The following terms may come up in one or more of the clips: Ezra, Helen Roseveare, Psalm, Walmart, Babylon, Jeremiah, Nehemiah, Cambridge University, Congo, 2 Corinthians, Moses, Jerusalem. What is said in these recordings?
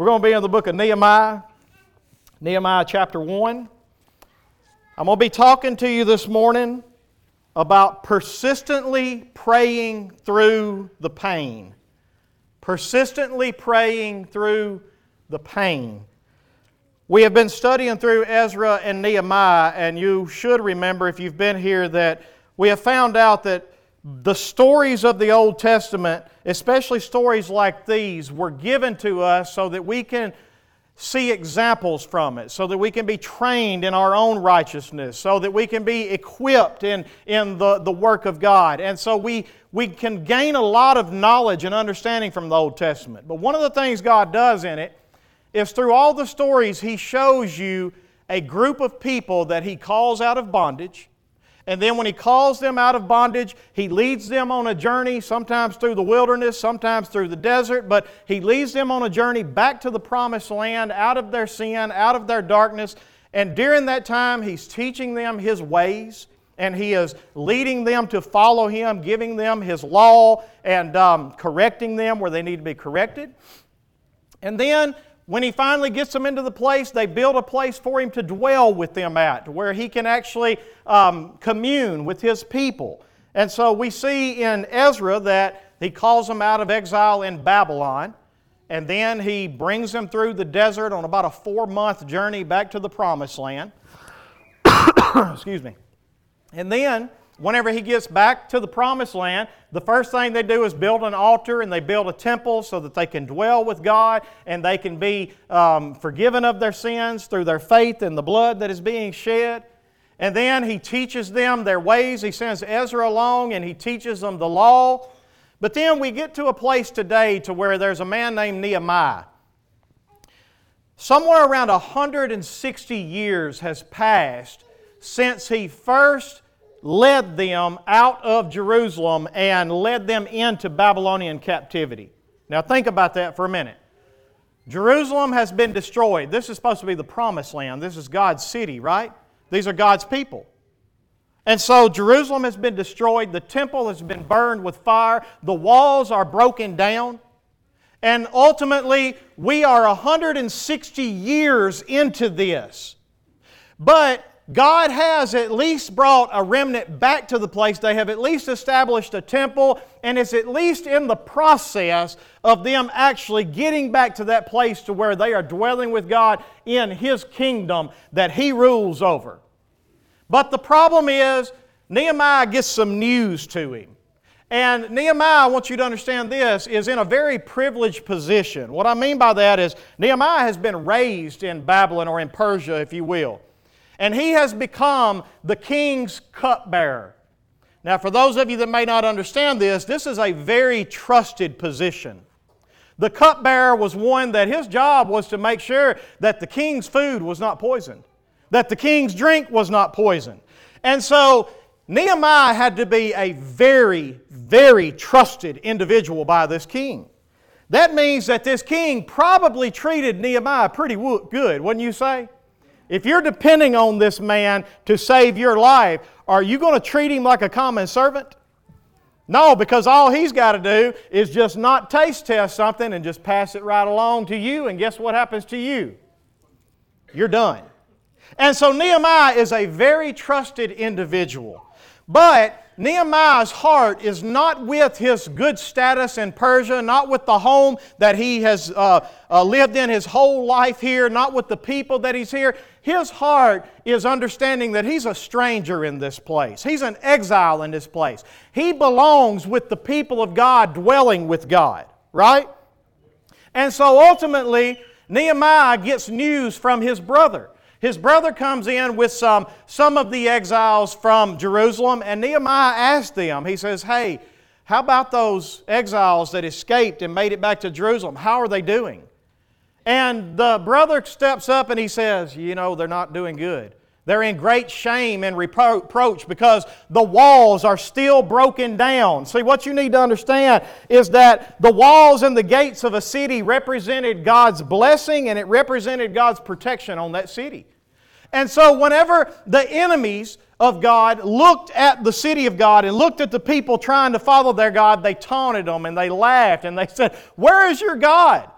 We're going to be in the book of Nehemiah, Nehemiah chapter 1. I'm going to be talking to you this morning about persistently praying through the pain. Persistently praying through the pain. We have been studying through Ezra and Nehemiah, and you should remember if you've been here that we have found out that the stories of the Old Testament, especially stories like these, were given to us so that we can see examples from it, so that we can be trained in our own righteousness, so that we can be equipped in the work of God. And so we can gain a lot of knowledge and understanding from the Old Testament. But one of the things God does in it is through all the stories, He shows you a group of people that He calls out of bondage. And then when He calls them out of bondage, He leads them on a journey, sometimes through the wilderness, sometimes through the desert, but He leads them on a journey back to the promised land, out of their sin, out of their darkness. And during that time, He's teaching them His ways, and He is leading them to follow Him, giving them His law, and correcting them where they need to be corrected. And then when He finally gets them into the place, they build a place for Him to dwell with them at, where He can actually commune with His people. And so we see in Ezra that He calls them out of exile in Babylon, and then He brings them through the desert on about a 4-month journey back to the promised land. Excuse me. And then whenever He gets back to the promised land, the first thing they do is build an altar, and they build a temple so that they can dwell with God and they can be forgiven of their sins through their faith in the blood that is being shed. And then He teaches them their ways. He sends Ezra along and he teaches them the law. But then we get to a place today to where there's a man named Nehemiah. Somewhere around 160 years has passed since he first led them out of Jerusalem and led them into Babylonian captivity. Now think about that for a minute. Jerusalem has been destroyed. This is supposed to be the promised land. This is God's city, right? These are God's people. And so Jerusalem has been destroyed. The temple has been burned with fire. The walls are broken down. And ultimately, we are 160 years into this. But God has at least brought a remnant back to the place. They have at least established a temple, and it's at least in the process of them actually getting back to that place to where they are dwelling with God in His kingdom that He rules over. But the problem is, Nehemiah gets some news to him. And Nehemiah, I want you to understand this, is in a very privileged position. What I mean by that is, Nehemiah has been raised in Babylon, or in Persia, if you will. And he has become the king's cupbearer. Now, for those of you that may not understand this is a very trusted position. The cupbearer was one that his job was to make sure that the king's food was not poisoned, that the king's drink was not poisoned. And so Nehemiah had to be a very, very trusted individual by this king. That means that this king probably treated Nehemiah pretty good, wouldn't you say? If you're depending on this man to save your life, are you going to treat him like a common servant? No, because all he's got to do is just not taste test something and just pass it right along to you, and guess what happens to you? You're done. And so Nehemiah is a very trusted individual. But Nehemiah's heart is not with his good status in Persia, not with the home that he has lived in his whole life here, not with the people that he's here. His heart is understanding that he's a stranger in this place. He's an exile in this place. He belongs with the people of God, dwelling with God, right? And so ultimately, Nehemiah gets news from his brother. His brother comes in with some of the exiles from Jerusalem, and Nehemiah asks them, he says, "Hey, how about those exiles that escaped and made it back to Jerusalem? How are they doing?" And the brother steps up and he says, "You know, they're not doing good. They're in great shame and reproach because the walls are still broken down." See, what you need to understand is that the walls and the gates of a city represented God's blessing, and it represented God's protection on that city. And so whenever the enemies of God looked at the city of God and looked at the people trying to follow their God, they taunted them and they laughed and they said, "Where is your God?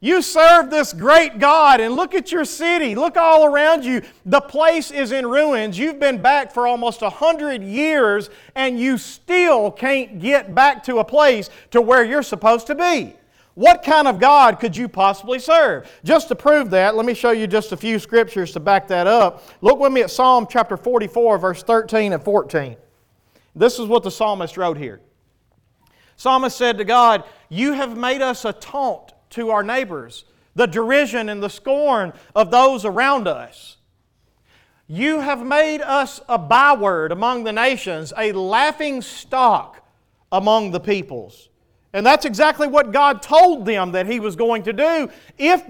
You serve this great God, and look at your city. Look all around you. The place is in ruins. You've been back for almost 100 years, and you still can't get back to a place to where you're supposed to be. What kind of God could you possibly serve? Just to prove that, let me show you just a few scriptures to back that up. Look with me at Psalm chapter 44, verse 13 and 14. This is what the psalmist wrote here. Psalmist said to God, "You have made us a taunt to our neighbors, the derision and the scorn of those around us. You have made us a byword among the nations, a laughing stock among the peoples." And that's exactly what God told them that He was going to do. If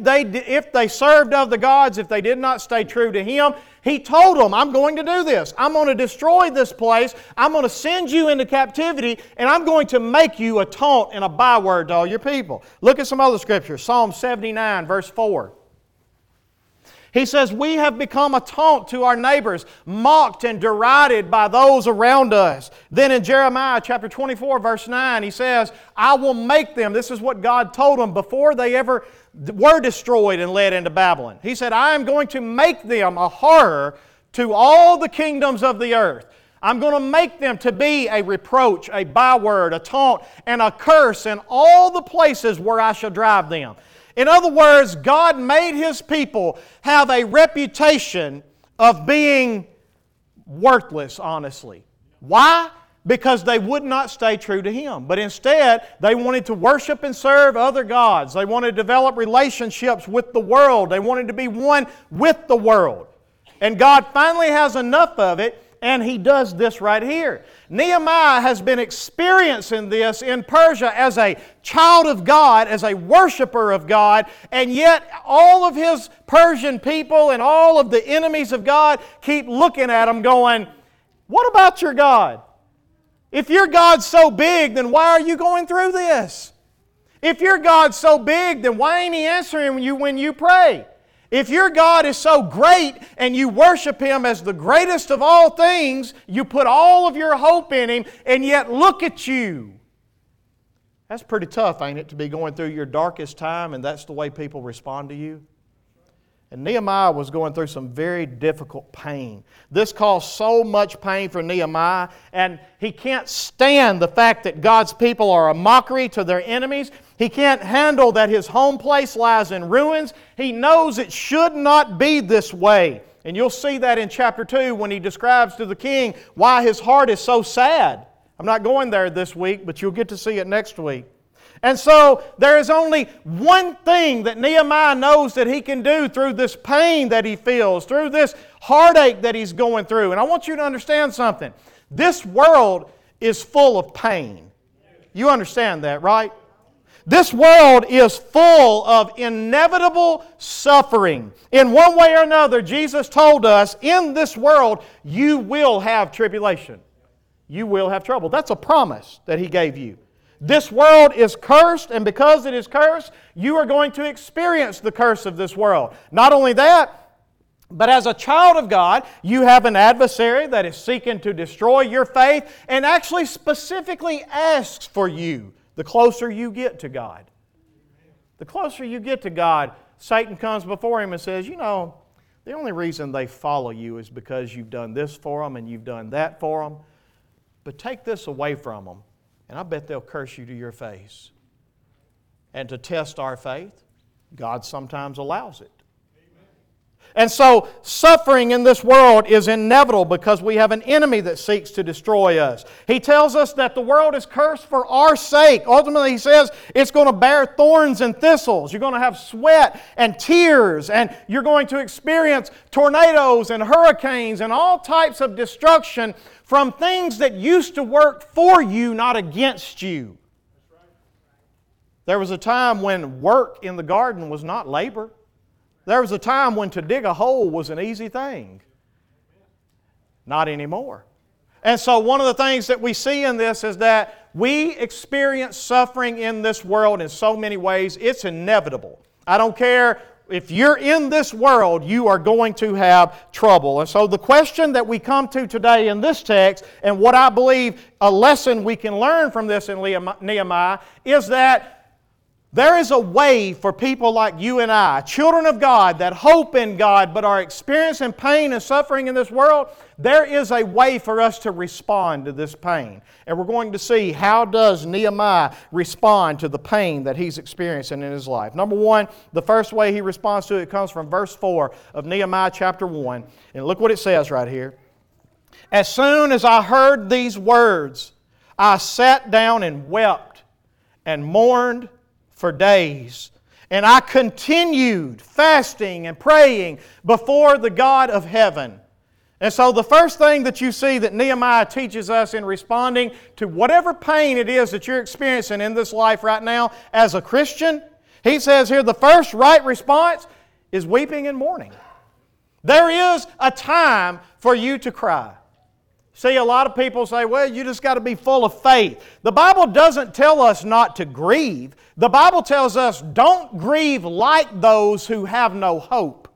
they served other gods, if they did not stay true to Him, He told them, "I'm going to do this. I'm going to destroy this place. I'm going to send you into captivity, and I'm going to make you a taunt and a byword to all your people." Look at some other scriptures. Psalm 79, verse 4. He says, "We have become a taunt to our neighbors, mocked and derided by those around us." Then in Jeremiah chapter 24, verse 9, he says, "I will make them," this is what God told them before they ever were destroyed and led into Babylon. He said, "I am going to make them a horror to all the kingdoms of the earth. I'm going to make them to be a reproach, a byword, a taunt, and a curse in all the places where I shall drive them." In other words, God made His people have a reputation of being worthless, honestly. Why? Because they would not stay true to Him. But instead, they wanted to worship and serve other gods. They wanted to develop relationships with the world. They wanted to be one with the world. And God finally has enough of it, and He does this right here. Nehemiah has been experiencing this in Persia as a child of God, as a worshiper of God, and yet all of his Persian people and all of the enemies of God keep looking at him going, "What about your God? If your God's so big, then why are you going through this? If your God's so big, then why ain't He answering you when you pray? If your God is so great and you worship Him as the greatest of all things, you put all of your hope in Him, and yet look at you." That's pretty tough, ain't it, to be going through your darkest time and that's the way people respond to you? And Nehemiah was going through some very difficult pain. This caused so much pain for Nehemiah, and he can't stand the fact that God's people are a mockery to their enemies. He can't handle that his home place lies in ruins. He knows it should not be this way. And you'll see that in chapter 2 when he describes to the king why his heart is so sad. I'm not going there this week, but you'll get to see it next week. And so there is only one thing that Nehemiah knows that he can do through this pain that he feels, through this heartache that he's going through. And I want you to understand something. This world is full of pain. You understand that, right? This world is full of inevitable suffering. In one way or another, Jesus told us, in this world, you will have tribulation. You will have trouble. That's a promise that He gave you. This world is cursed, and because it is cursed, you are going to experience the curse of this world. Not only that, but as a child of God, you have an adversary that is seeking to destroy your faith and actually specifically asks for you the closer you get to God. The closer you get to God, Satan comes before him and says, "You know, the only reason they follow you is because you've done this for them and you've done that for them. But take this away from them, and I bet they'll curse you to your face." And to test our faith, God sometimes allows it. Amen. And so suffering in this world is inevitable because we have an enemy that seeks to destroy us. He tells us that the world is cursed for our sake. Ultimately, he says it's going to bear thorns and thistles. You're going to have sweat and tears, and you're going to experience tornadoes and hurricanes and all types of destruction from things that used to work for you, not against you. There was a time when work in the garden was not labor. There was a time when to dig a hole was an easy thing. Not anymore. And so one of the things that we see in this is that we experience suffering in this world in so many ways. It's inevitable. I don't care. If you're in this world, you are going to have trouble. And so the question that we come to today in this text, and what I believe a lesson we can learn from this in Nehemiah, is that There is a way for people like you and I, children of God that hope in God but are experiencing pain and suffering in this world. There is a way for us to respond to this pain. And we're going to see how does Nehemiah respond to the pain that he's experiencing in his life. Number one, the first way he responds to it comes from verse 4 of Nehemiah chapter 1. And look what it says right here. As soon as I heard these words, I sat down and wept and mourned for days. And I continued fasting and praying before the God of heaven. And so the first thing that you see that Nehemiah teaches us in responding to whatever pain it is that you're experiencing in this life right now as a Christian, he says here the first right response is weeping and mourning. There is a time for you to cry. See, a lot of people say, well, you just got to be full of faith. The Bible doesn't tell us not to grieve. The Bible tells us don't grieve like those who have no hope.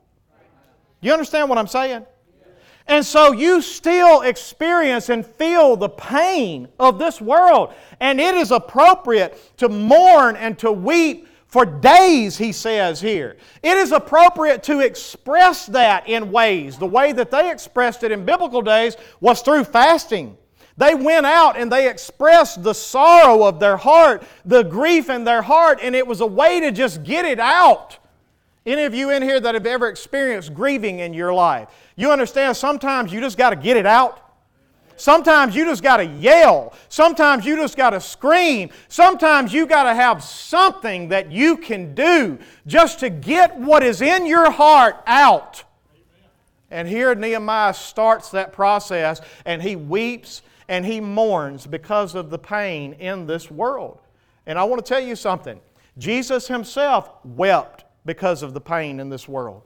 You understand what I'm saying? And so you still experience and feel the pain of this world. And it is appropriate to mourn and to weep for days, he says here. It is appropriate to express that in ways. The way that they expressed it in biblical days was through fasting. They went out and they expressed the sorrow of their heart, the grief in their heart, and it was a way to just get it out. Any of you in here that have ever experienced grieving in your life, you understand sometimes you just got to get it out. Sometimes you just got to yell. Sometimes you just got to scream. Sometimes you got to have something that you can do just to get what is in your heart out. And here Nehemiah starts that process, and he weeps and he mourns because of the pain in this world. And I want to tell you something. Jesus Himself wept because of the pain in this world.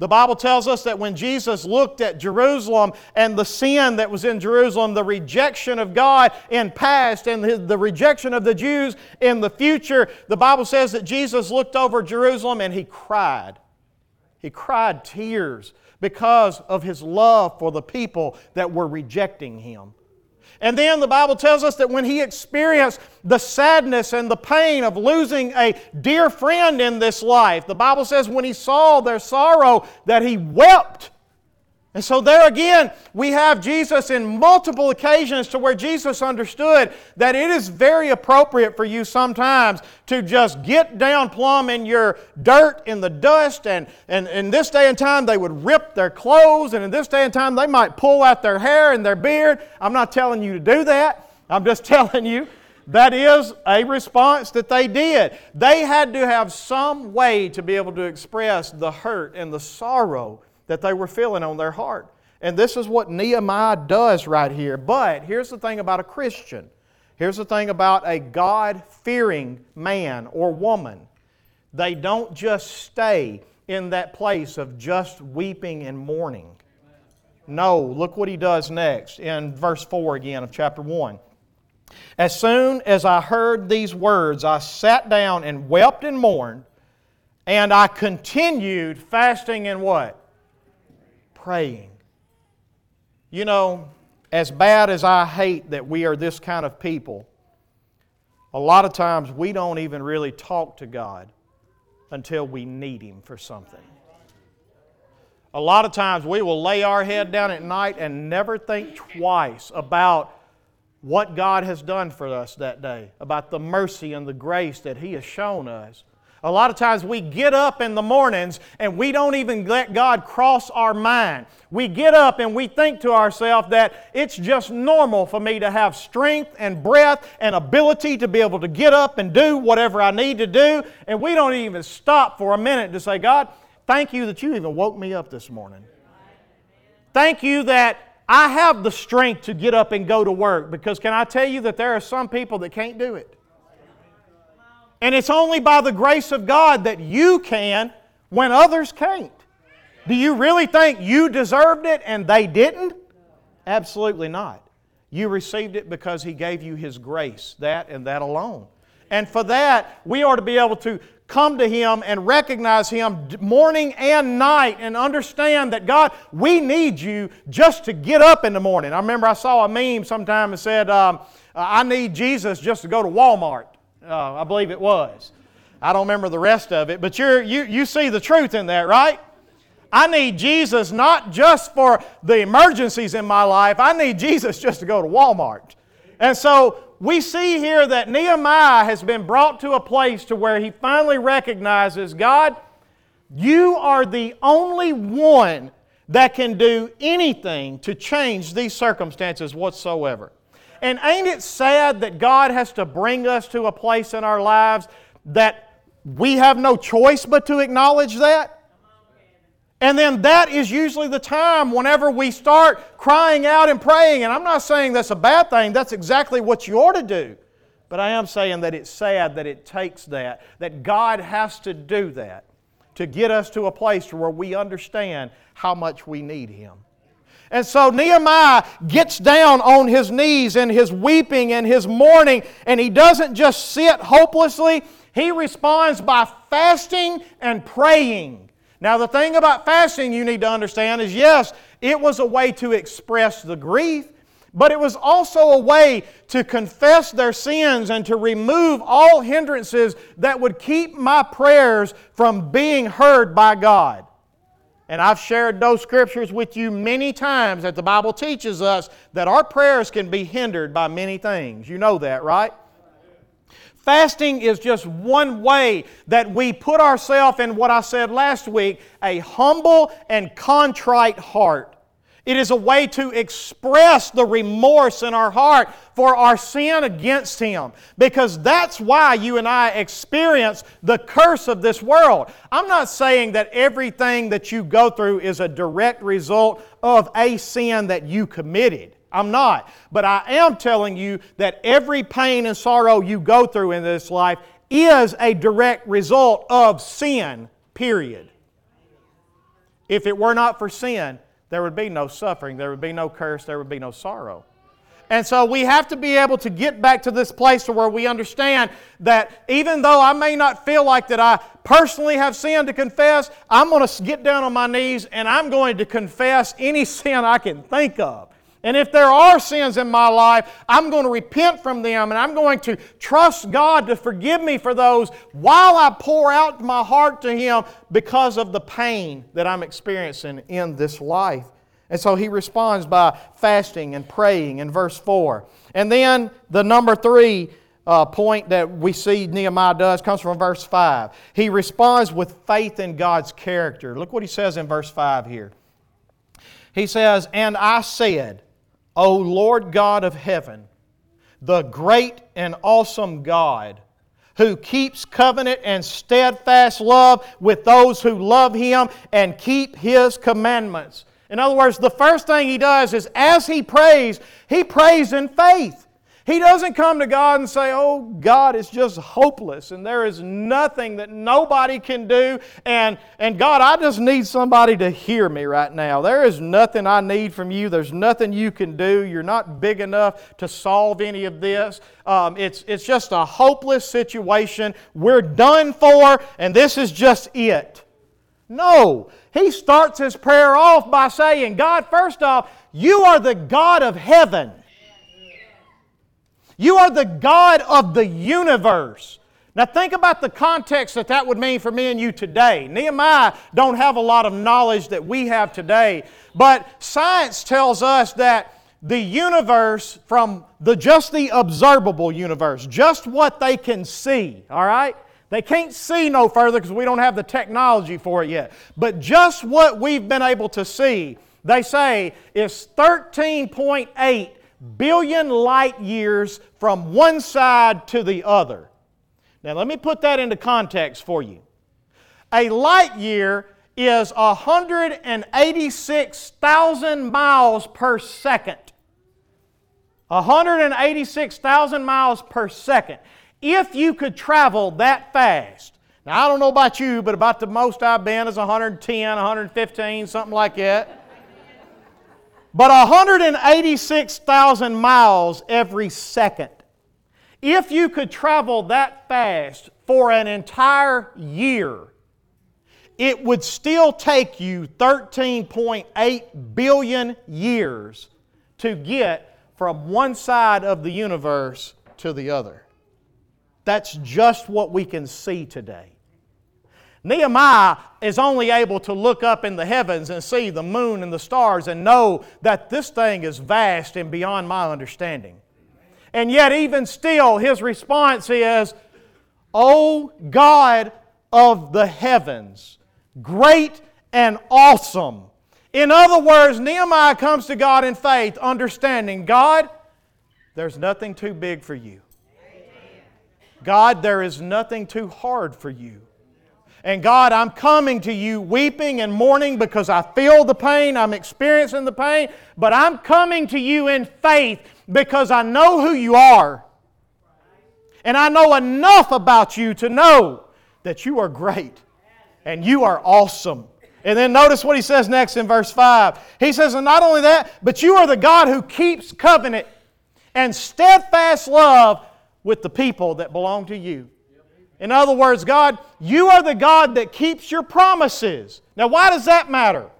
The Bible tells us that when Jesus looked at Jerusalem and the sin that was in Jerusalem, the rejection of God in past and the rejection of the Jews in the future, the Bible says that Jesus looked over Jerusalem and He cried. He cried tears because of His love for the people that were rejecting Him. And then the Bible tells us that when He experienced the sadness and the pain of losing a dear friend in this life, the Bible says when He saw their sorrow that He wept. And so there again, we have Jesus in multiple occasions to where Jesus understood that it is very appropriate for you sometimes to just get down plumb in your dirt, in the dust, and in this day and time they would rip their clothes, and in this day and time they might pull out their hair and their beard. I'm not telling you to do that. I'm just telling you that is a response that they did. They had to have some way to be able to express the hurt and the sorrow that they were feeling on their heart. And this is what Nehemiah does right here. But here's the thing about a Christian. Here's the thing about a God-fearing man or woman. They don't just stay in that place of just weeping and mourning. No, look what he does next in verse 4 again of chapter 1. As soon as I heard these words, I sat down and wept and mourned, and I continued fasting and what? Praying. You know, as bad as I hate that we are this kind of people, a lot of times we don't even really talk to God until we need Him for something. A lot of times we will lay our head down at night and never think twice about what God has done for us that day, about the mercy and the grace that He has shown us. A lot of times we get up in the mornings and we don't even let God cross our mind. We get up and we think to ourselves that it's just normal for me to have strength and breath and ability to be able to get up and do whatever I need to do. And we don't even stop for a minute to say, God, thank you that you even woke me up this morning. Thank you that I have the strength to get up and go to work, because can I tell you that there are some people that can't do it? And it's only by the grace of God that you can when others can't. Do you really think you deserved it and they didn't? Absolutely not. You received it because He gave you His grace, that and that alone. And for that, we are to be able to come to Him and recognize Him morning and night and understand that, God, we need you just to get up in the morning. I remember I saw a meme sometime that said, I need Jesus just to go to Walmart. I believe it was. I don't remember the rest of it, but you see the truth in that, right? I need Jesus not just for the emergencies in my life. I need Jesus just to go to Walmart. And so we see here that Nehemiah has been brought to a place to where he finally recognizes, God, you are the only one that can do anything to change these circumstances whatsoever. And ain't it sad that God has to bring us to a place in our lives that we have no choice but to acknowledge that? And then that is usually the time whenever we start crying out and praying. And I'm not saying that's a bad thing. That's exactly what you ought to do. But I am saying that it's sad that it takes that, that God has to do that to get us to a place where we understand how much we need Him. And so Nehemiah gets down on his knees in his weeping and his mourning, and he doesn't just sit hopelessly. He responds by fasting and praying. Now the thing about fasting you need to understand is, yes, it was a way to express the grief, but it was also a way to confess their sins and to remove all hindrances that would keep my prayers from being heard by God. And I've shared those scriptures with you many times that the Bible teaches us that our prayers can be hindered by many things. You know that, right? Fasting is just one way that we put ourselves in what I said last week, a humble and contrite heart. It is a way to express the remorse in our heart for our sin against Him. Because that's why you and I experience the curse of this world. I'm not saying that everything that you go through is a direct result of a sin that you committed. I'm not. But I am telling you that every pain and sorrow you go through in this life is a direct result of sin, period. If it were not for sin, there would be no suffering, there would be no curse, there would be no sorrow. And so we have to be able to get back to this place where we understand that even though I may not feel like that I personally have sin to confess, I'm going to get down on my knees and I'm going to confess any sin I can think of. And if there are sins in my life, I'm going to repent from them and I'm going to trust God to forgive me for those while I pour out my heart to Him because of the pain that I'm experiencing in this life. And so he responds by fasting and praying in verse 4. And then the number 3 point that we see Nehemiah does comes from verse 5. He responds with faith in God's character. Look what he says in verse 5 here. He says, "And I said, O Lord God of heaven, the great and awesome God, who keeps covenant and steadfast love with those who love Him and keep His commandments." In other words, the first thing he does is as he prays in faith. He doesn't come to God and say, "Oh, God is just hopeless and there is nothing that nobody can do. And God, I just need somebody to hear me right now. There is nothing I need from you. There's nothing you can do. You're not big enough to solve any of this. It's just a hopeless situation. We're done for and this is just it." No. He starts his prayer off by saying, "God, first off, You are the God of heaven. You are the God of the universe." Now think about the context that that would mean for me and you today. Nehemiah don't have a lot of knowledge that we have today, but science tells us that the universe, from the observable universe, just what they can see, all right? They can't see no further because we don't have the technology for it yet. But just what we've been able to see, they say, is 13.8 billion light years from one side to the other. Now let me put that into context for you. A light year is 186,000 miles per second. 186,000 miles per second. If you could travel that fast, now I don't know about you, but about the most I've been is 110, 115, something like that. But 186,000 miles every second. If you could travel that fast for an entire year, it would still take you 13.8 billion years to get from one side of the universe to the other. That's just what we can see today. Nehemiah is only able to look up in the heavens and see the moon and the stars and know that this thing is vast and beyond my understanding. And yet even still his response is, O God of the heavens, great and awesome. In other words, Nehemiah comes to God in faith, understanding, God, there's nothing too big for you. God, there is nothing too hard for you. And God, I'm coming to you weeping and mourning because I feel the pain, I'm experiencing the pain, but I'm coming to you in faith because I know who you are. And I know enough about you to know that you are great and you are awesome. And then notice what he says next in verse 5. He says, and not only that, but you are the God who keeps covenant and steadfast love with the people that belong to you. In other words, God, you are the God that keeps your promises. Now, why does that matter?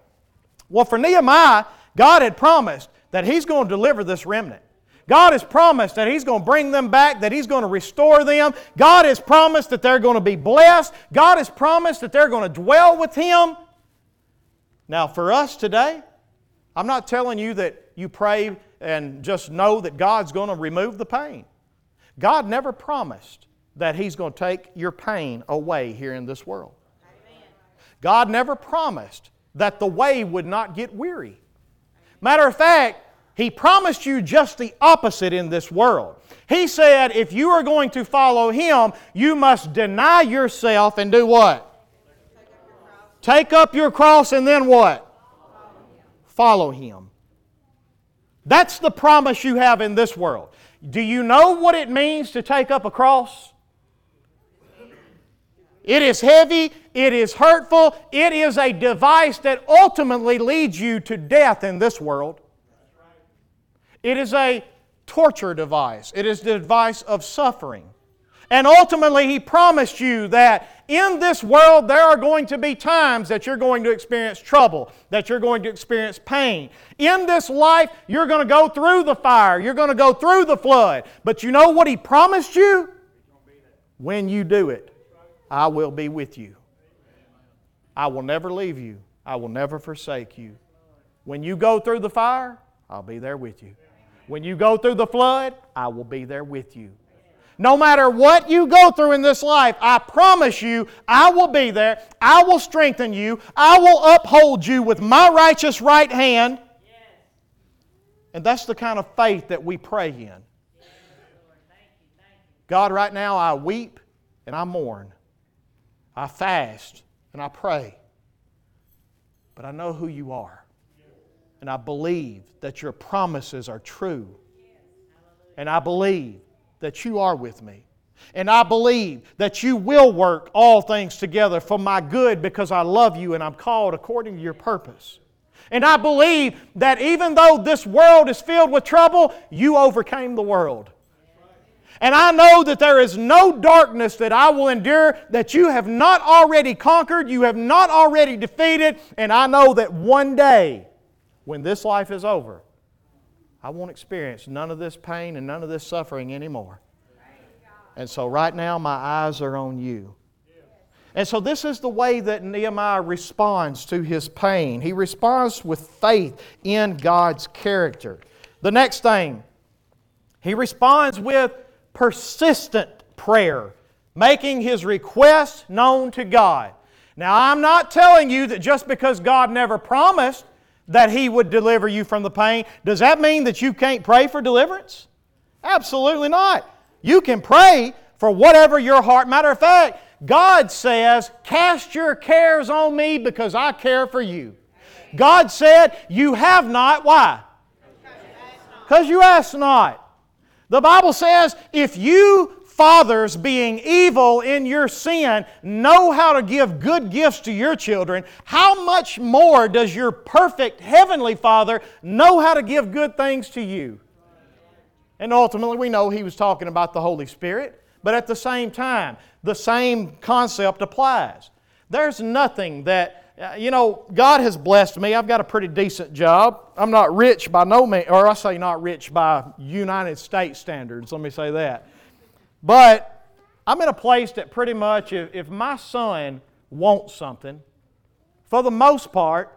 Well, for Nehemiah, God had promised that He's going to deliver this remnant. God has promised that He's going to bring them back, that He's going to restore them. God has promised that they're going to be blessed. God has promised that they're going to dwell with Him. Now, for us today, I'm not telling you that you pray and just know that God's going to remove the pain. God never promised that He's going to take your pain away here in this world. Amen. God never promised that the way would not get weary. Matter of fact, He promised you just the opposite in this world. He said, if you are going to follow Him, you must deny yourself and do what? Take up your cross and then what? Follow Him. That's the promise you have in this world. Do you know what it means to take up a cross? It is heavy, it is hurtful, it is a device that ultimately leads you to death in this world. It is a torture device. It is the device of suffering. And ultimately He promised you that in this world there are going to be times that you're going to experience trouble, that you're going to experience pain. In this life you're going to go through the fire, you're going to go through the flood. But you know what He promised you? When you do it, I will be with you. I will never leave you. I will never forsake you. When you go through the fire, I'll be there with you. When you go through the flood, I will be there with you. No matter what you go through in this life, I promise you, I will be there. I will strengthen you. I will uphold you with my righteous right hand. And that's the kind of faith that we pray in. God, right now I weep and I mourn. I fast and I pray. But I know who you are. And I believe that your promises are true. And I believe that you are with me. And I believe that you will work all things together for my good because I love you and I'm called according to your purpose. And I believe that even though this world is filled with trouble, you overcame the world. And I know that there is no darkness that I will endure that you have not already conquered, you have not already defeated, and I know that one day when this life is over, I won't experience none of this pain and none of this suffering anymore. And so right now my eyes are on you. And so this is the way that Nehemiah responds to his pain. He responds with faith in God's character. The next thing, he responds with persistent prayer, making his request known to God. Now I'm not telling you that just because God never promised that He would deliver you from the pain. Does that mean that you can't pray for deliverance? Absolutely not. You can pray for whatever your heart. Matter of fact, God says, cast your cares on me because I care for you. God said, you have not. Why? Because you ask not. The Bible says, if you fathers, being evil in your sin, know how to give good gifts to your children, how much more does your perfect Heavenly Father know how to give good things to you? And ultimately, we know he was talking about the Holy Spirit, but at the same time, the same concept applies. There's nothing that, God has blessed me. I've got a pretty decent job. I'm not rich by no means, or I say not rich by United States standards. Let me say that. But I'm in a place that pretty much if my son wants something, for the most part,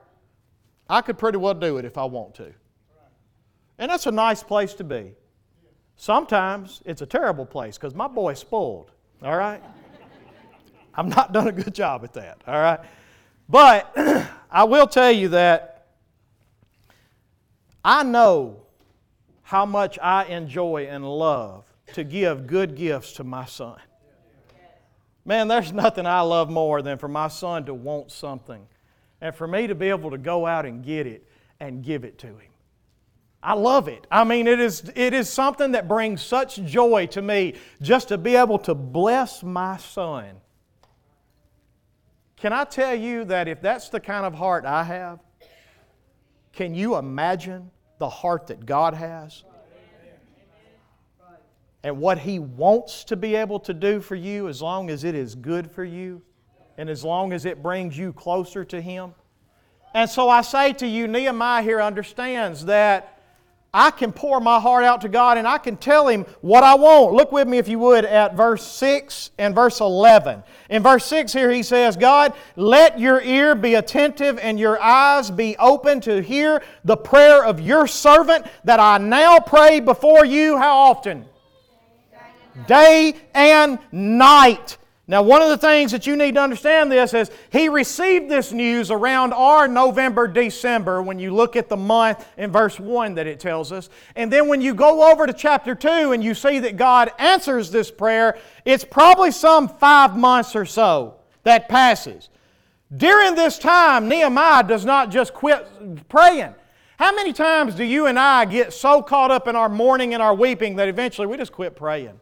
I could pretty well do it if I want to. And that's a nice place to be. Sometimes it's a terrible place because my boy's spoiled, all right? I've not done a good job at that, all right? But I will tell you that I know how much I enjoy and love to give good gifts to my son. Man, there's nothing I love more than for my son to want something and for me to be able to go out and get it and give it to him. I love it. I mean, it is something that brings such joy to me just to be able to bless my son. Can I tell you that if that's the kind of heart I have, can you imagine the heart that God has? And what He wants to be able to do for you as long as it is good for you and as long as it brings you closer to Him. And so I say to you, Nehemiah here understands that I can pour my heart out to God and I can tell Him what I want. Look with me, if you would, at verse 6 and verse 11. In verse 6 here he says, God, let your ear be attentive and your eyes be open to hear the prayer of your servant that I now pray before you. How often? Day and night. Now, one of the things that you need to understand this is he received this news around our November, December, when you look at the month in verse 1 that it tells us. And then when you go over to chapter 2 and you see that God answers this prayer, it's probably some 5 months or so that passes. During this time, Nehemiah does not just quit praying. How many times do you and I get so caught up in our mourning and our weeping that eventually we just quit praying?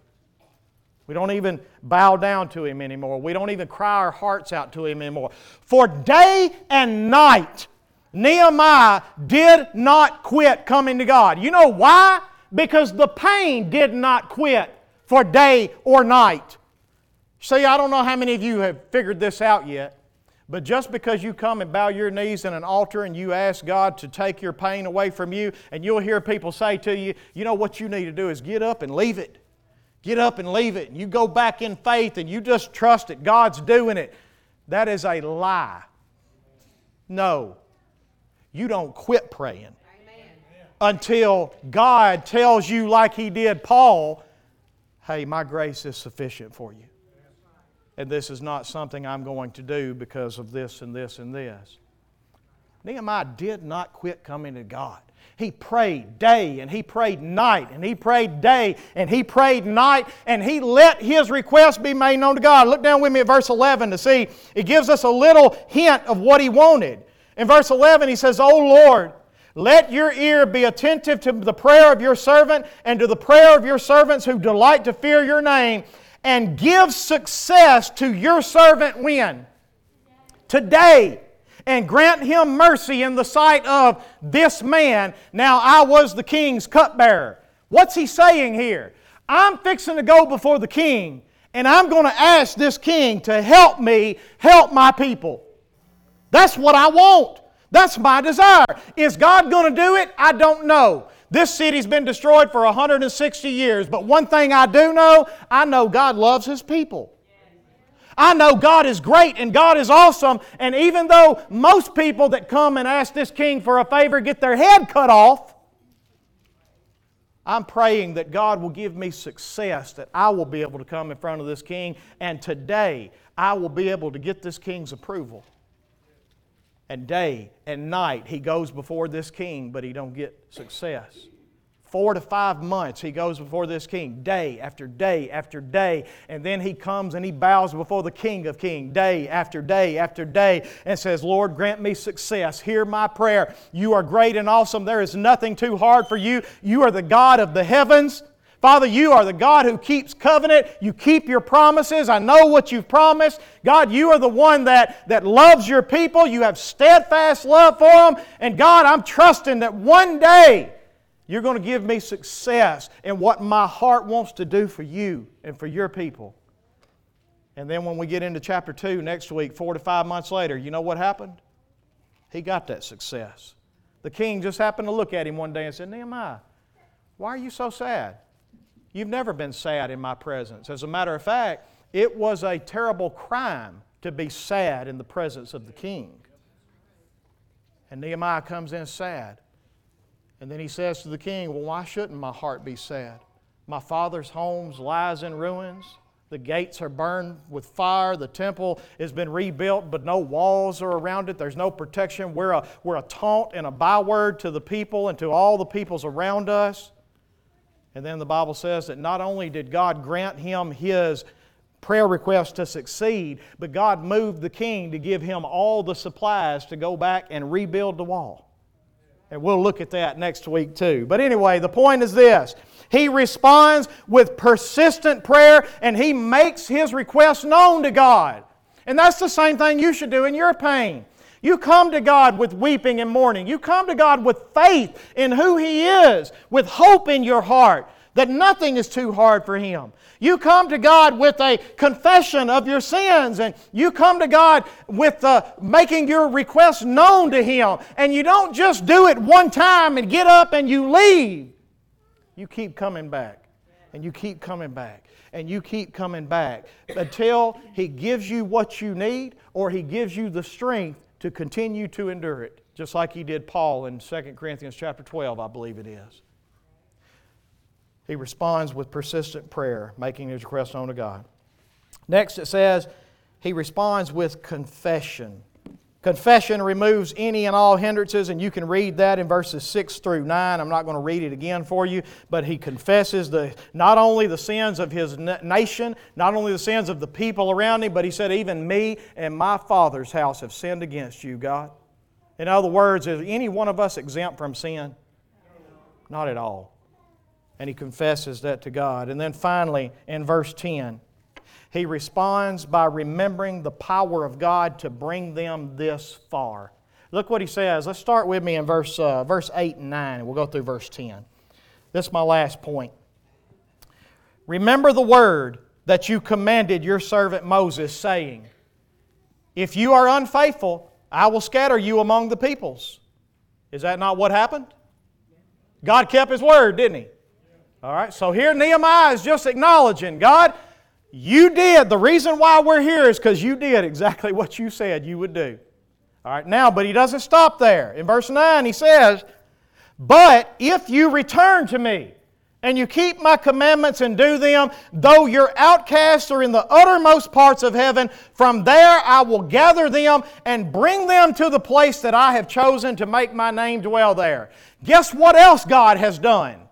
We don't even bow down to Him anymore. We don't even cry our hearts out to Him anymore. For day and night, Nehemiah did not quit coming to God. You know why? Because the pain did not quit for day or night. See, I don't know how many of you have figured this out yet, but just because you come and bow your knees in an altar and you ask God to take your pain away from you, and you'll hear people say to you, you know what you need to do is get up and leave it. Get up and leave it. And you go back in faith and you just trust that God's doing it. That is a lie. No. You don't quit praying. Amen. Until God tells you, like He did Paul, hey, my grace is sufficient for you. And this is not something I'm going to do because of this and this and this. Nehemiah did not quit coming to God. He prayed day and he prayed night and he prayed day and he prayed night and he let his request be made known to God. Look down with me at verse 11 to see. It gives us a little hint of what he wanted. In verse 11 he says, O Lord, let your ear be attentive to the prayer of your servant and to the prayer of your servants who delight to fear your name, and give success to your servant when? Today. And grant him mercy in the sight of this man. Now I was the king's cupbearer. What's he saying here? I'm fixing to go before the king, and I'm going to ask this king to help me help my people. That's what I want. That's my desire. Is God going to do it? I don't know. This city's been destroyed for 160 years, but one thing I do know, I know God loves His people. I know God is great and God is awesome, and even though most people that come and ask this king for a favor get their head cut off, I'm praying that God will give me success, that I will be able to come in front of this king, and today I will be able to get this king's approval. And day and night he goes before this king, but he don't get success. 4 to 5 months he goes before this king, day after day after day. And then he comes and he bows before the King of Kings, day after day after day, and says, Lord, grant me success. Hear my prayer. You are great and awesome. There is nothing too hard for you. You are the God of the heavens. Father, you are the God who keeps covenant. You keep your promises. I know what you've promised. God, you are the one that loves your people. You have steadfast love for them. And God, I'm trusting that one day You're going to give me success in what my heart wants to do for you and for your people. And then when we get into chapter 2 next week, 4 to 5 months later, you know what happened? He got that success. The king just happened to look at him one day and said, Nehemiah, why are you so sad? You've never been sad in my presence. As a matter of fact, It was a terrible crime to be sad in the presence of the king. And Nehemiah comes in sad. And then he says to the king, well, why shouldn't my heart be sad? My father's home lies in ruins. The gates are burned with fire. The temple has been rebuilt, but no walls are around it. There's no protection. We're a taunt and a byword to the people and to all the peoples around us. And then the Bible says that not only did God grant him his prayer request to succeed, but God moved the king to give him all the supplies to go back and rebuild the wall. And we'll look at that next week too. But anyway, the point is this. He responds with persistent prayer and he makes his request known to God. And that's the same thing you should do in your pain. You come to God with weeping and mourning. You come to God with faith in who He is, with hope in your heart that nothing is too hard for Him. You come to God with a confession of your sins, and you come to God with making your request known to Him. And you don't just do it one time and get up and you leave. You keep coming back, and you keep coming back, and you keep coming back until He gives you what you need or He gives you the strength to continue to endure it, just like He did Paul in 2 Corinthians chapter 12, I believe it is. He responds with persistent prayer, making his request known to God. Next it says, he responds with confession. Confession removes any and all hindrances, and you can read that in verses 6 through 9. I'm not going to read it again for you, but he confesses not only the sins of his nation, not only the sins of the people around him, but he said, even me and my father's house have sinned against you, God. In other words, is any one of us exempt from sin? Not at all. And he confesses that to God. And then finally, in verse 10, he responds by remembering the power of God to bring them this far. Look what he says. Let's start with me in verse 8 and 9, and we'll go through verse 10. This is my last point. Remember the word that you commanded your servant Moses, saying, if you are unfaithful, I will scatter you among the peoples. Is that not what happened? God kept His word, didn't He? All right, so here Nehemiah is just acknowledging, God, you did. The reason why we're here is because you did exactly what you said you would do. All right, now, but he doesn't stop there. In verse 9, he says, but if you return to me and you keep my commandments and do them, though your outcasts are in the uttermost parts of heaven, from there I will gather them and bring them to the place that I have chosen to make my name dwell there. Guess what else God has done?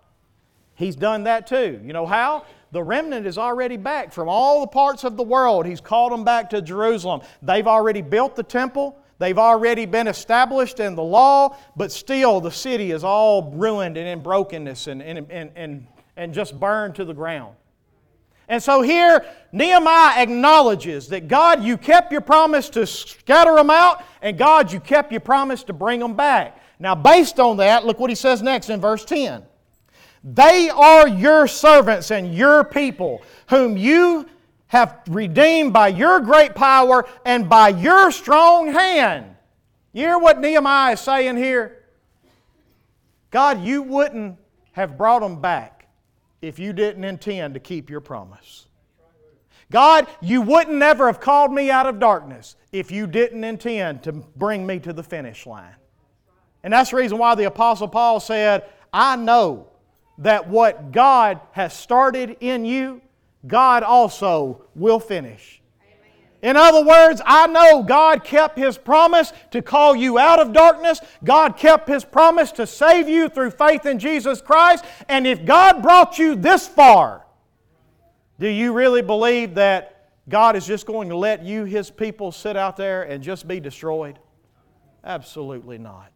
He's done that too. You know how? The remnant is already back from all the parts of the world. He's called them back to Jerusalem. They've already built the temple. They've already been established in the law, but still the city is all ruined and in brokenness and just burned to the ground. And so here, Nehemiah acknowledges that God, you kept your promise to scatter them out, and God, you kept your promise to bring them back. Now based on that, look what he says next in verse 10. They are your servants and your people, whom you have redeemed by your great power and by your strong hand. You hear what Nehemiah is saying here? God, you wouldn't have brought them back if you didn't intend to keep your promise. God, you wouldn't ever have called me out of darkness if you didn't intend to bring me to the finish line. And that's the reason why the Apostle Paul said, I know that what God has started in you, God also will finish. Amen. In other words, I know God kept His promise to call you out of darkness. God kept His promise to save you through faith in Jesus Christ. And if God brought you this far, do you really believe that God is just going to let you, His people, sit out there and just be destroyed? Absolutely not.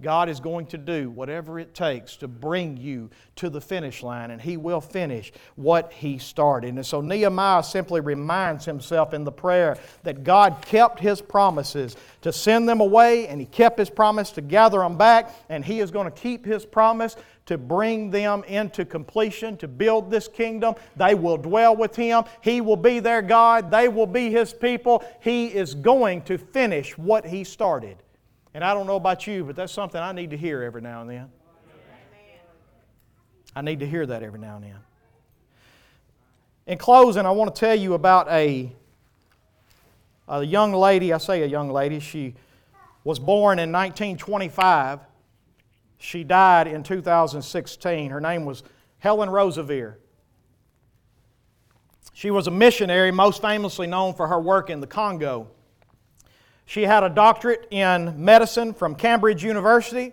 God is going to do whatever it takes to bring you to the finish line, and He will finish what He started. And so Nehemiah simply reminds himself in the prayer that God kept His promises to send them away, and He kept His promise to gather them back, and He is going to keep His promise to bring them into completion, to build this kingdom. They will dwell with Him. He will be their God. They will be His people. He is going to finish what He started. And I don't know about you, but that's something I need to hear every now and then. Amen. I need to hear that every now and then. In closing, I want to tell you about a young lady. I say a young lady. She was born in 1925. She died in 2016. Her name was Helen Roseveare. She was a missionary, most famously known for her work in the Congo. She had a doctorate in medicine from Cambridge University.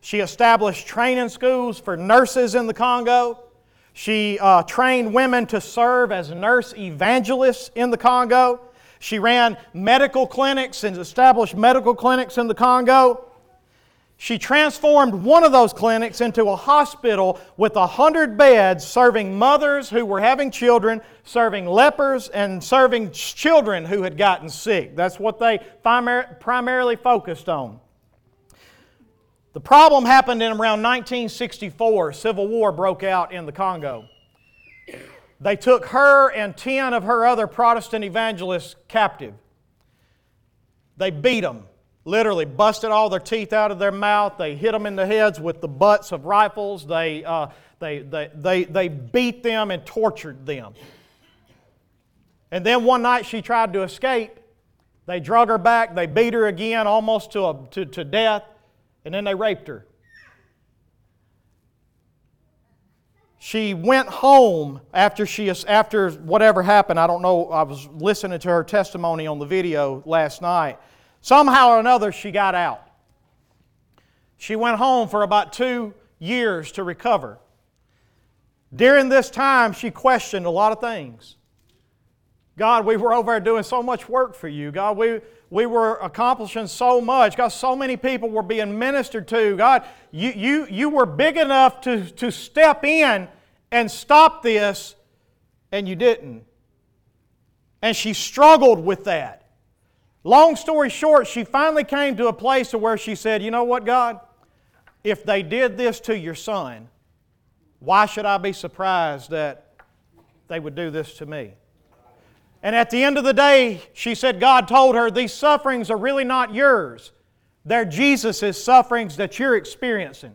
She established training schools for nurses in the Congo. She trained women to serve as nurse evangelists in the Congo. She ran medical clinics and established medical clinics in the Congo. She transformed one of those clinics into a hospital with 100 beds, serving mothers who were having children, serving lepers, and serving children who had gotten sick. That's what they primarily focused on. The problem happened in around 1964. Civil War broke out in the Congo. They took her and 10 of her other Protestant evangelists captive. They beat them. Literally busted all their teeth out of their mouth. They hit them in the heads with the butts of rifles. They beat them and tortured them. And then one night she tried to escape. They drug her back. They beat her again almost to death. And then they raped her. She went home after whatever happened. I don't know. I was listening to her testimony on the video last night. Somehow or another, she got out. She went home for about 2 years to recover. During this time, she questioned a lot of things. God, we were over there doing so much work for you. God, we were accomplishing so much. God, so many people were being ministered to. God, you were big enough to step in and stop this, and you didn't. And she struggled with that. Long story short, she finally came to a place where she said, you know what, God? If they did this to your son, why should I be surprised that they would do this to me? And at the end of the day, she said, God told her, these sufferings are really not yours. They're Jesus' sufferings that you're experiencing.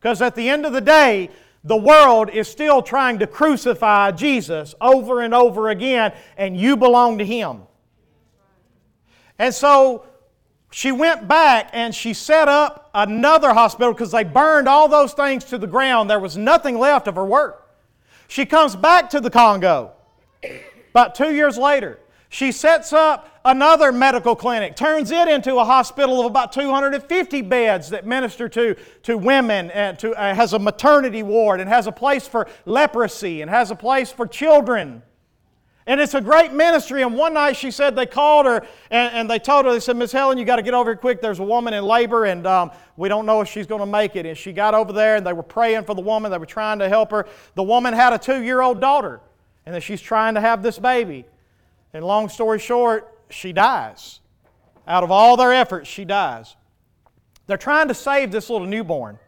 Because at the end of the day, the world is still trying to crucify Jesus over and over again, and you belong to Him. And so she went back and she set up another hospital because they burned all those things to the ground. There was nothing left of her work. She comes back to the Congo about 2 years later. She sets up another medical clinic, turns it into a hospital of about 250 beds that minister to women and has a maternity ward and has a place for leprosy and has a place for children. And it's a great ministry. And one night she said they called her and they told her, they said, Miss Helen, you got to get over here quick. There's a woman in labor and we don't know if she's going to make it. And she got over there and they were praying for the woman. They were trying to help her. The woman had a 2-year-old daughter and then she's trying to have this baby. And long story short, she dies. Out of all their efforts, she dies. They're trying to save this little newborn.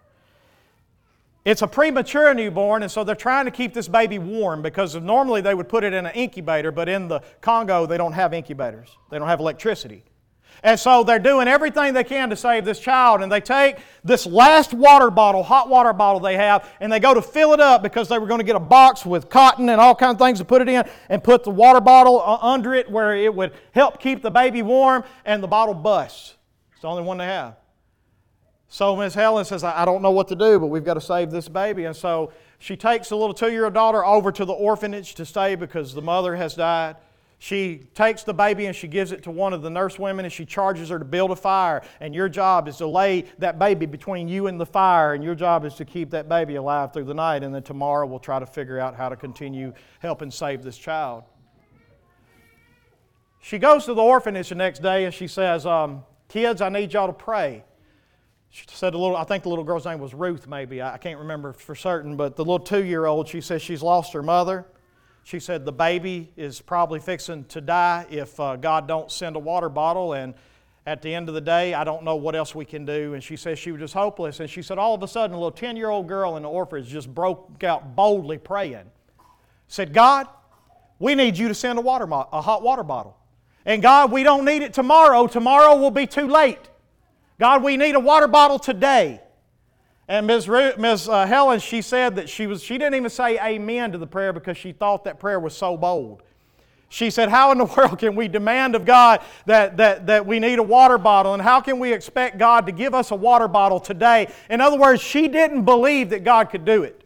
It's a premature newborn, and so they're trying to keep this baby warm because normally they would put it in an incubator, but in the Congo they don't have incubators. They don't have electricity. And so they're doing everything they can to save this child, and they take this last water bottle, hot water bottle they have, and they go to fill it up because they were going to get a box with cotton and all kinds of things to put it in and put the water bottle under it where it would help keep the baby warm, and the bottle busts. It's the only one they have. So Miss Helen says, I don't know what to do, but we've got to save this baby. And so she takes the little 2-year-old daughter over to the orphanage to stay because the mother has died. She takes the baby and she gives it to one of the nurse women and she charges her to build a fire. And your job is to lay that baby between you and the fire. And your job is to keep that baby alive through the night. And then tomorrow we'll try to figure out how to continue helping save this child. She goes to the orphanage the next day and she says, kids, I need y'all to pray. She said I think the little girl's name was Ruth maybe. I can't remember for certain, but the little 2-year-old, she says she's lost her mother. She said the baby is probably fixing to die if God don't send a water bottle. And at the end of the day, I don't know what else we can do. And she says she was just hopeless. And she said all of a sudden, a little 10-year-old girl in the orphanage just broke out boldly praying. Said, God, we need you to send a hot water bottle. And God, we don't need it tomorrow. Tomorrow will be too late. God, we need a water bottle today. And Ms. Helen, she said that she didn't even say amen to the prayer because she thought that prayer was so bold. She said, how in the world can we demand of God that we need a water bottle? And how can we expect God to give us a water bottle today? In other words, she didn't believe that God could do it.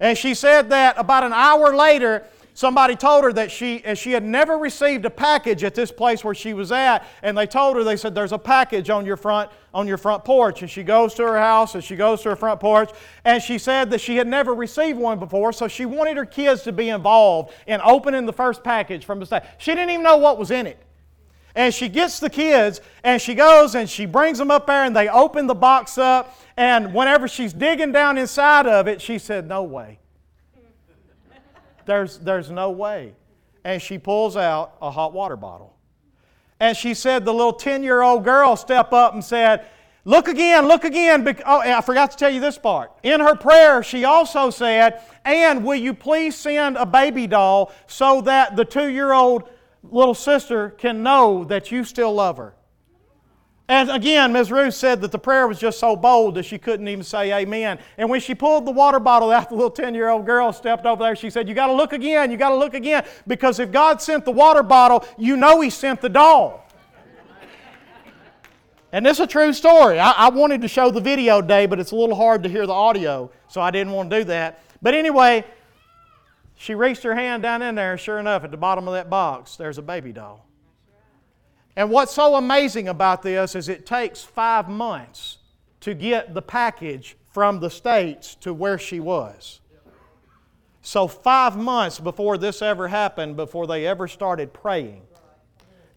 And she said that about an hour later, somebody told her that she had never received a package at this place where she was at. And they told her, they said, there's a package on your front porch. And she goes to her house and she goes to her front porch. And she said that she had never received one before. So she wanted her kids to be involved in opening the first package from the state. She didn't even know what was in it. And she gets the kids and she goes and she brings them up there and they open the box up. And whenever she's digging down inside of it, she said, no way. There's no way. And she pulls out a hot water bottle. And she said the little 10-year-old girl stepped up and said, look again. Oh, I forgot to tell you this part. In her prayer, she also said, and will you please send a baby doll so that the 2-year-old little sister can know that you still love her. And again, Ms. Ruth said that the prayer was just so bold that she couldn't even say amen. And when she pulled the water bottle out, the little 10-year-old girl stepped over there. She said, you got to look again. Because if God sent the water bottle, you know He sent the doll. And this is a true story. I wanted to show the video today, but it's a little hard to hear the audio, so I didn't want to do that. But anyway, she reached her hand down in there, and sure enough, at the bottom of that box, there's a baby doll. And what's so amazing about this is it takes 5 months to get the package from the States to where she was. So 5 months before this ever happened, before they ever started praying,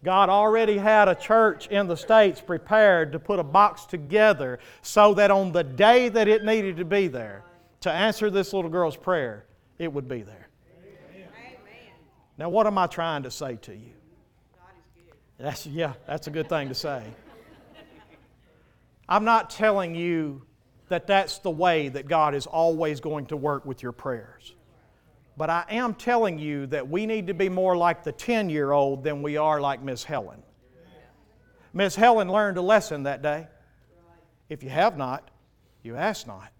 God already had a church in the States prepared to put a box together so that on the day that it needed to be there, to answer this little girl's prayer, it would be there. Amen. Now what am I trying to say to you? That's a good thing to say. I'm not telling you that that's the way that God is always going to work with your prayers. But I am telling you that we need to be more like the 10-year-old than we are like Miss Helen. Miss Helen learned a lesson that day. If you have not, you ask not.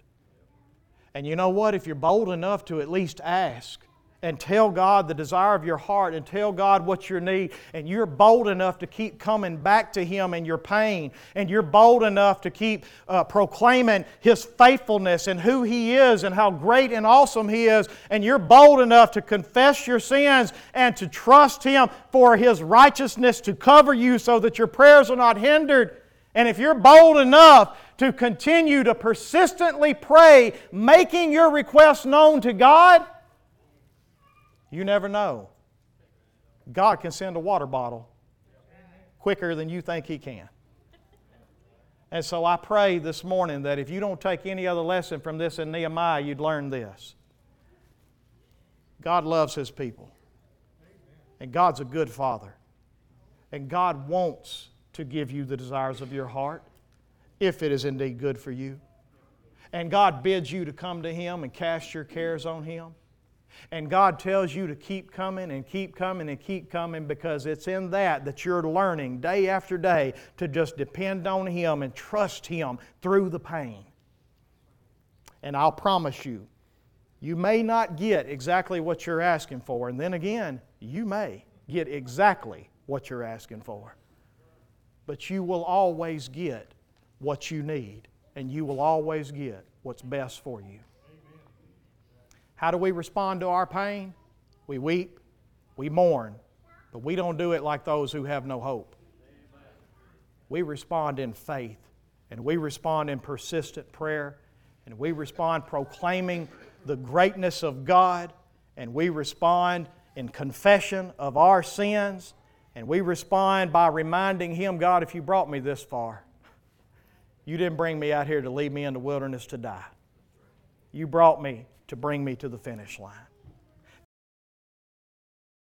And you know what? If you're bold enough to at least ask, and tell God the desire of your heart and tell God what you need, and you're bold enough to keep coming back to Him in your pain, and you're bold enough to keep proclaiming His faithfulness and who He is and how great and awesome He is, and you're bold enough to confess your sins and to trust Him for His righteousness to cover you so that your prayers are not hindered. And if you're bold enough to continue to persistently pray, making your requests known to God, you never know. God can send a water bottle quicker than you think He can. And so I pray this morning that if you don't take any other lesson from this in Nehemiah, you'd learn this. God loves His people. And God's a good Father. And God wants to give you the desires of your heart if it is indeed good for you. And God bids you to come to Him and cast your cares on Him. And God tells you to keep coming and keep coming and keep coming because it's in that you're learning day after day to just depend on Him and trust Him through the pain. And I'll promise you, you may not get exactly what you're asking for. And then again, you may get exactly what you're asking for. But you will always get what you need. And you will always get what's best for you. How do we respond to our pain? We weep, we mourn, but we don't do it like those who have no hope. We respond in faith, and we respond in persistent prayer, and we respond proclaiming the greatness of God, and we respond in confession of our sins, and we respond by reminding Him, God, if You brought me this far, You didn't bring me out here to leave me in the wilderness to die. You brought me to bring me to the finish line.